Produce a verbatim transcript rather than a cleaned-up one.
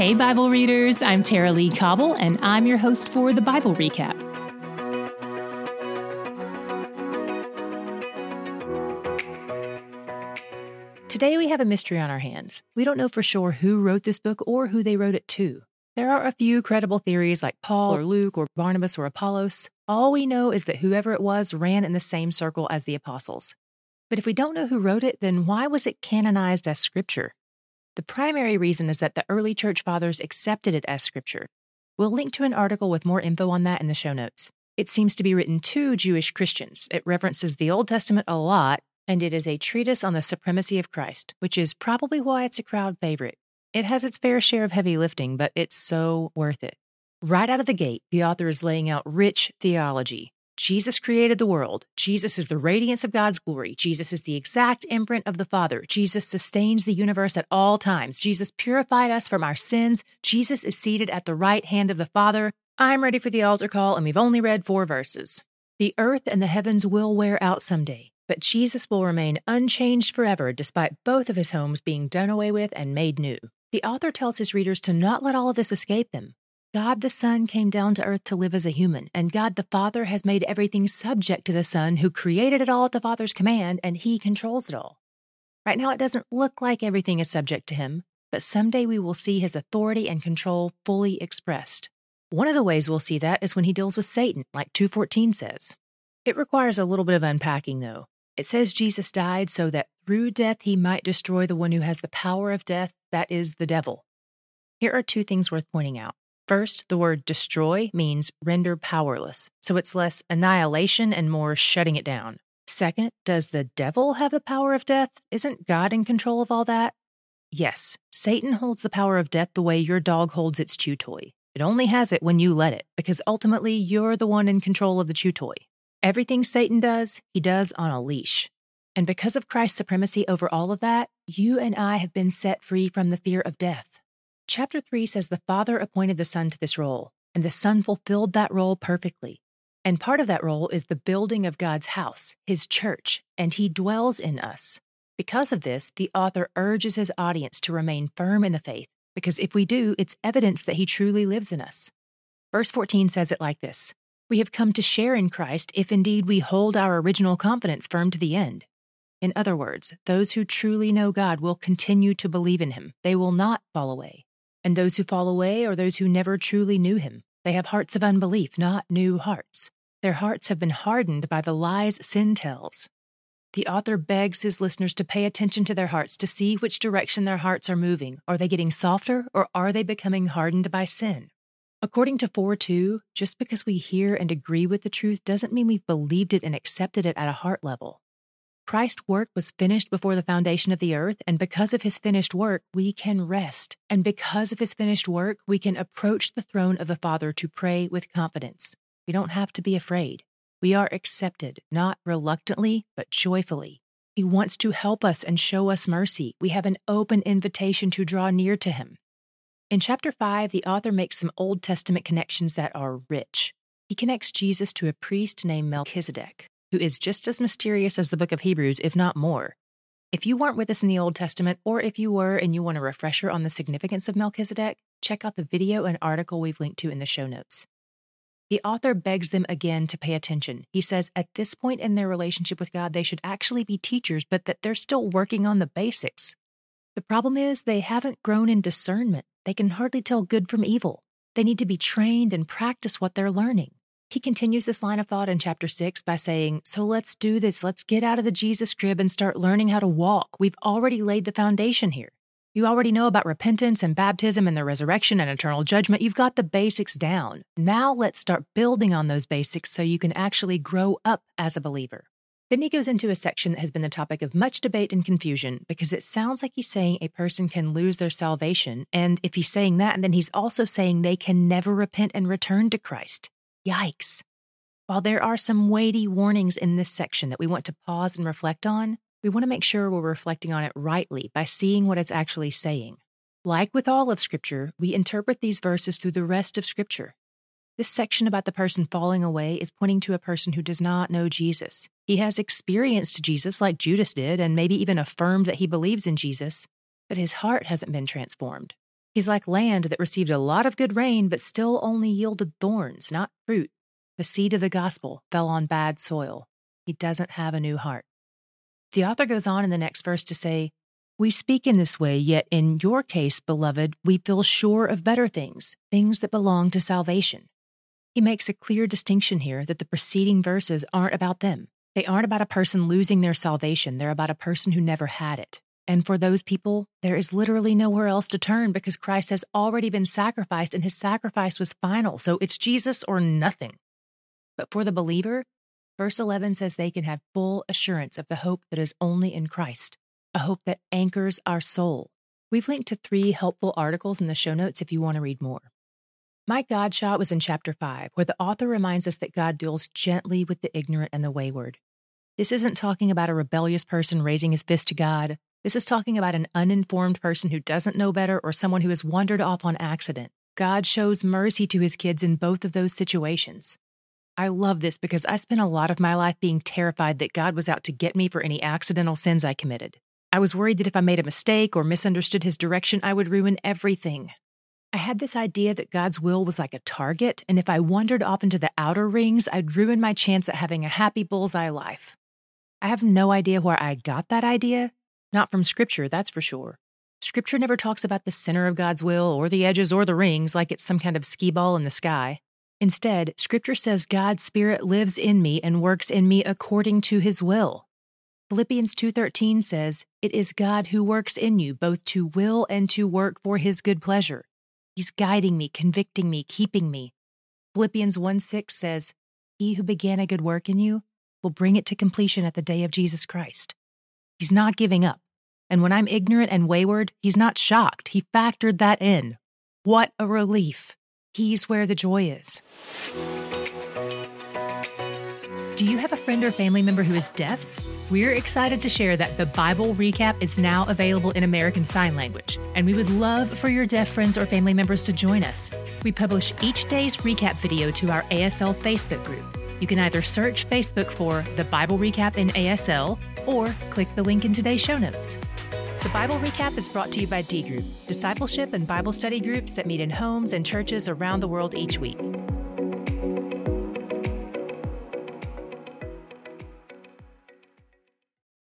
Hey, Bible readers, I'm Tara Lee Cobble, and I'm your host for the Bible Recap. Today we have a mystery on our hands. We don't know for sure who wrote this book or who they wrote it to. There are a few credible theories like Paul or Luke or Barnabas or Apollos. All we know is that whoever it was ran in the same circle as the apostles. But if we don't know who wrote it, then why was it canonized as scripture? The primary reason is that the early church fathers accepted it as scripture. We'll link to an article with more info on that in the show notes. It seems to be written to Jewish Christians. It references the Old Testament a lot, and it is a treatise on the supremacy of Christ, which is probably why it's a crowd favorite. It has its fair share of heavy lifting, but it's so worth it. Right out of the gate, the author is laying out rich theology. Jesus created the world. Jesus is the radiance of God's glory. Jesus is the exact imprint of the Father. Jesus sustains the universe at all times. Jesus purified us from our sins. Jesus is seated at the right hand of the Father. I'm ready for the altar call, and we've only read four verses. The earth and the heavens will wear out someday, but Jesus will remain unchanged forever despite both of his homes being done away with and made new. The author tells his readers to not let all of this escape them. God the Son came down to earth to live as a human, and God the Father has made everything subject to the Son, who created it all at the Father's command, and he controls it all. Right now, it doesn't look like everything is subject to him, but someday we will see his authority and control fully expressed. One of the ways we'll see that is when he deals with Satan, like two fourteen says. It requires a little bit of unpacking, though. It says Jesus died so that through death he might destroy the one who has the power of death, that is, the devil. Here are two things worth pointing out. First, the word destroy means render powerless, so it's less annihilation and more shutting it down. Second, does the devil have the power of death? Isn't God in control of all that? Yes, Satan holds the power of death the way your dog holds its chew toy. It only has it when you let it, because ultimately you're the one in control of the chew toy. Everything Satan does, he does on a leash. And because of Christ's supremacy over all of that, you and I have been set free from the fear of death. Chapter three says the Father appointed the Son to this role, and the Son fulfilled that role perfectly. And part of that role is the building of God's house, his church, and he dwells in us. Because of this, the author urges his audience to remain firm in the faith, because if we do, it's evidence that he truly lives in us. Verse fourteen says it like this: "We have come to share in Christ if indeed we hold our original confidence firm to the end." In other words, those who truly know God will continue to believe in him. They will not fall away. And those who fall away are those who never truly knew him. They have hearts of unbelief, not new hearts. Their hearts have been hardened by the lies sin tells. The author begs his listeners to pay attention to their hearts to see which direction their hearts are moving. Are they getting softer, or are they becoming hardened by sin? According to four two, just because we hear and agree with the truth doesn't mean we've believed it and accepted it at a heart level. Christ's work was finished before the foundation of the earth, and because of his finished work, we can rest. And because of his finished work, we can approach the throne of the Father to pray with confidence. We don't have to be afraid. We are accepted, not reluctantly, but joyfully. He wants to help us and show us mercy. We have an open invitation to draw near to him. In chapter five, the author makes some Old Testament connections that are rich. He connects Jesus to a priest named Melchizedek, who is just as mysterious as the book of Hebrews, if not more. If you weren't with us in the Old Testament, or if you were and you want a refresher on the significance of Melchizedek, check out the video and article we've linked to in the show notes. The author begs them again to pay attention. He says at this point in their relationship with God, they should actually be teachers, but that they're still working on the basics. The problem is they haven't grown in discernment. They can hardly tell good from evil. They need to be trained and practice what they're learning. He continues this line of thought in chapter six by saying, so let's do this. Let's get out of the Jesus crib and start learning how to walk. We've already laid the foundation here. You already know about repentance and baptism and the resurrection and eternal judgment. You've got the basics down. Now let's start building on those basics so you can actually grow up as a believer. Then he goes into a section that has been the topic of much debate and confusion, because it sounds like he's saying a person can lose their salvation. And if he's saying that, then he's also saying they can never repent and return to Christ. Yikes. While there are some weighty warnings in this section that we want to pause and reflect on, we want to make sure we're reflecting on it rightly by seeing what it's actually saying. Like with all of Scripture, we interpret these verses through the rest of Scripture. This section about the person falling away is pointing to a person who does not know Jesus. He has experienced Jesus like Judas did, and maybe even affirmed that he believes in Jesus, but his heart hasn't been transformed. He's like land that received a lot of good rain but still only yielded thorns, not fruit. The seed of the gospel fell on bad soil. He doesn't have a new heart. The author goes on in the next verse to say, "We speak in this way, yet in your case, beloved, we feel sure of better things, things that belong to salvation." He makes a clear distinction here that the preceding verses aren't about them. They aren't about a person losing their salvation. They're about a person who never had it. And for those people, there is literally nowhere else to turn because Christ has already been sacrificed and his sacrifice was final. So it's Jesus or nothing. But for the believer, verse eleven says they can have full assurance of the hope that is only in Christ, a hope that anchors our soul. We've linked to three helpful articles in the show notes if you want to read more. Mike Godshot was in chapter five, where the author reminds us that God deals gently with the ignorant and the wayward. This isn't talking about a rebellious person raising his fist to God. This is talking about an uninformed person who doesn't know better or someone who has wandered off on accident. God shows mercy to his kids in both of those situations. I love this because I spent a lot of my life being terrified that God was out to get me for any accidental sins I committed. I was worried that if I made a mistake or misunderstood his direction, I would ruin everything. I had this idea that God's will was like a target, and if I wandered off into the outer rings, I'd ruin my chance at having a happy bullseye life. I have no idea where I got that idea. Not from Scripture, that's for sure. Scripture never talks about the center of God's will or the edges or the rings like it's some kind of skee ball in the sky. Instead, Scripture says God's Spirit lives in me and works in me according to his will. Philippians two thirteen says, "It is God who works in you both to will and to work for his good pleasure." He's guiding me, convicting me, keeping me. Philippians one six says, "He who began a good work in you will bring it to completion at the day of Jesus Christ." He's not giving up. And when I'm ignorant and wayward, he's not shocked. He factored that in. What a relief. He's where the joy is. Do you have a friend or family member who is deaf? We're excited to share that the Bible Recap is now available in American Sign Language, and we would love for your deaf friends or family members to join us. We publish each day's recap video to our A S L Facebook group. You can either search Facebook for The Bible Recap in A S L or click the link in today's show notes. The Bible Recap is brought to you by D-Group, discipleship and Bible study groups that meet in homes and churches around the world each week.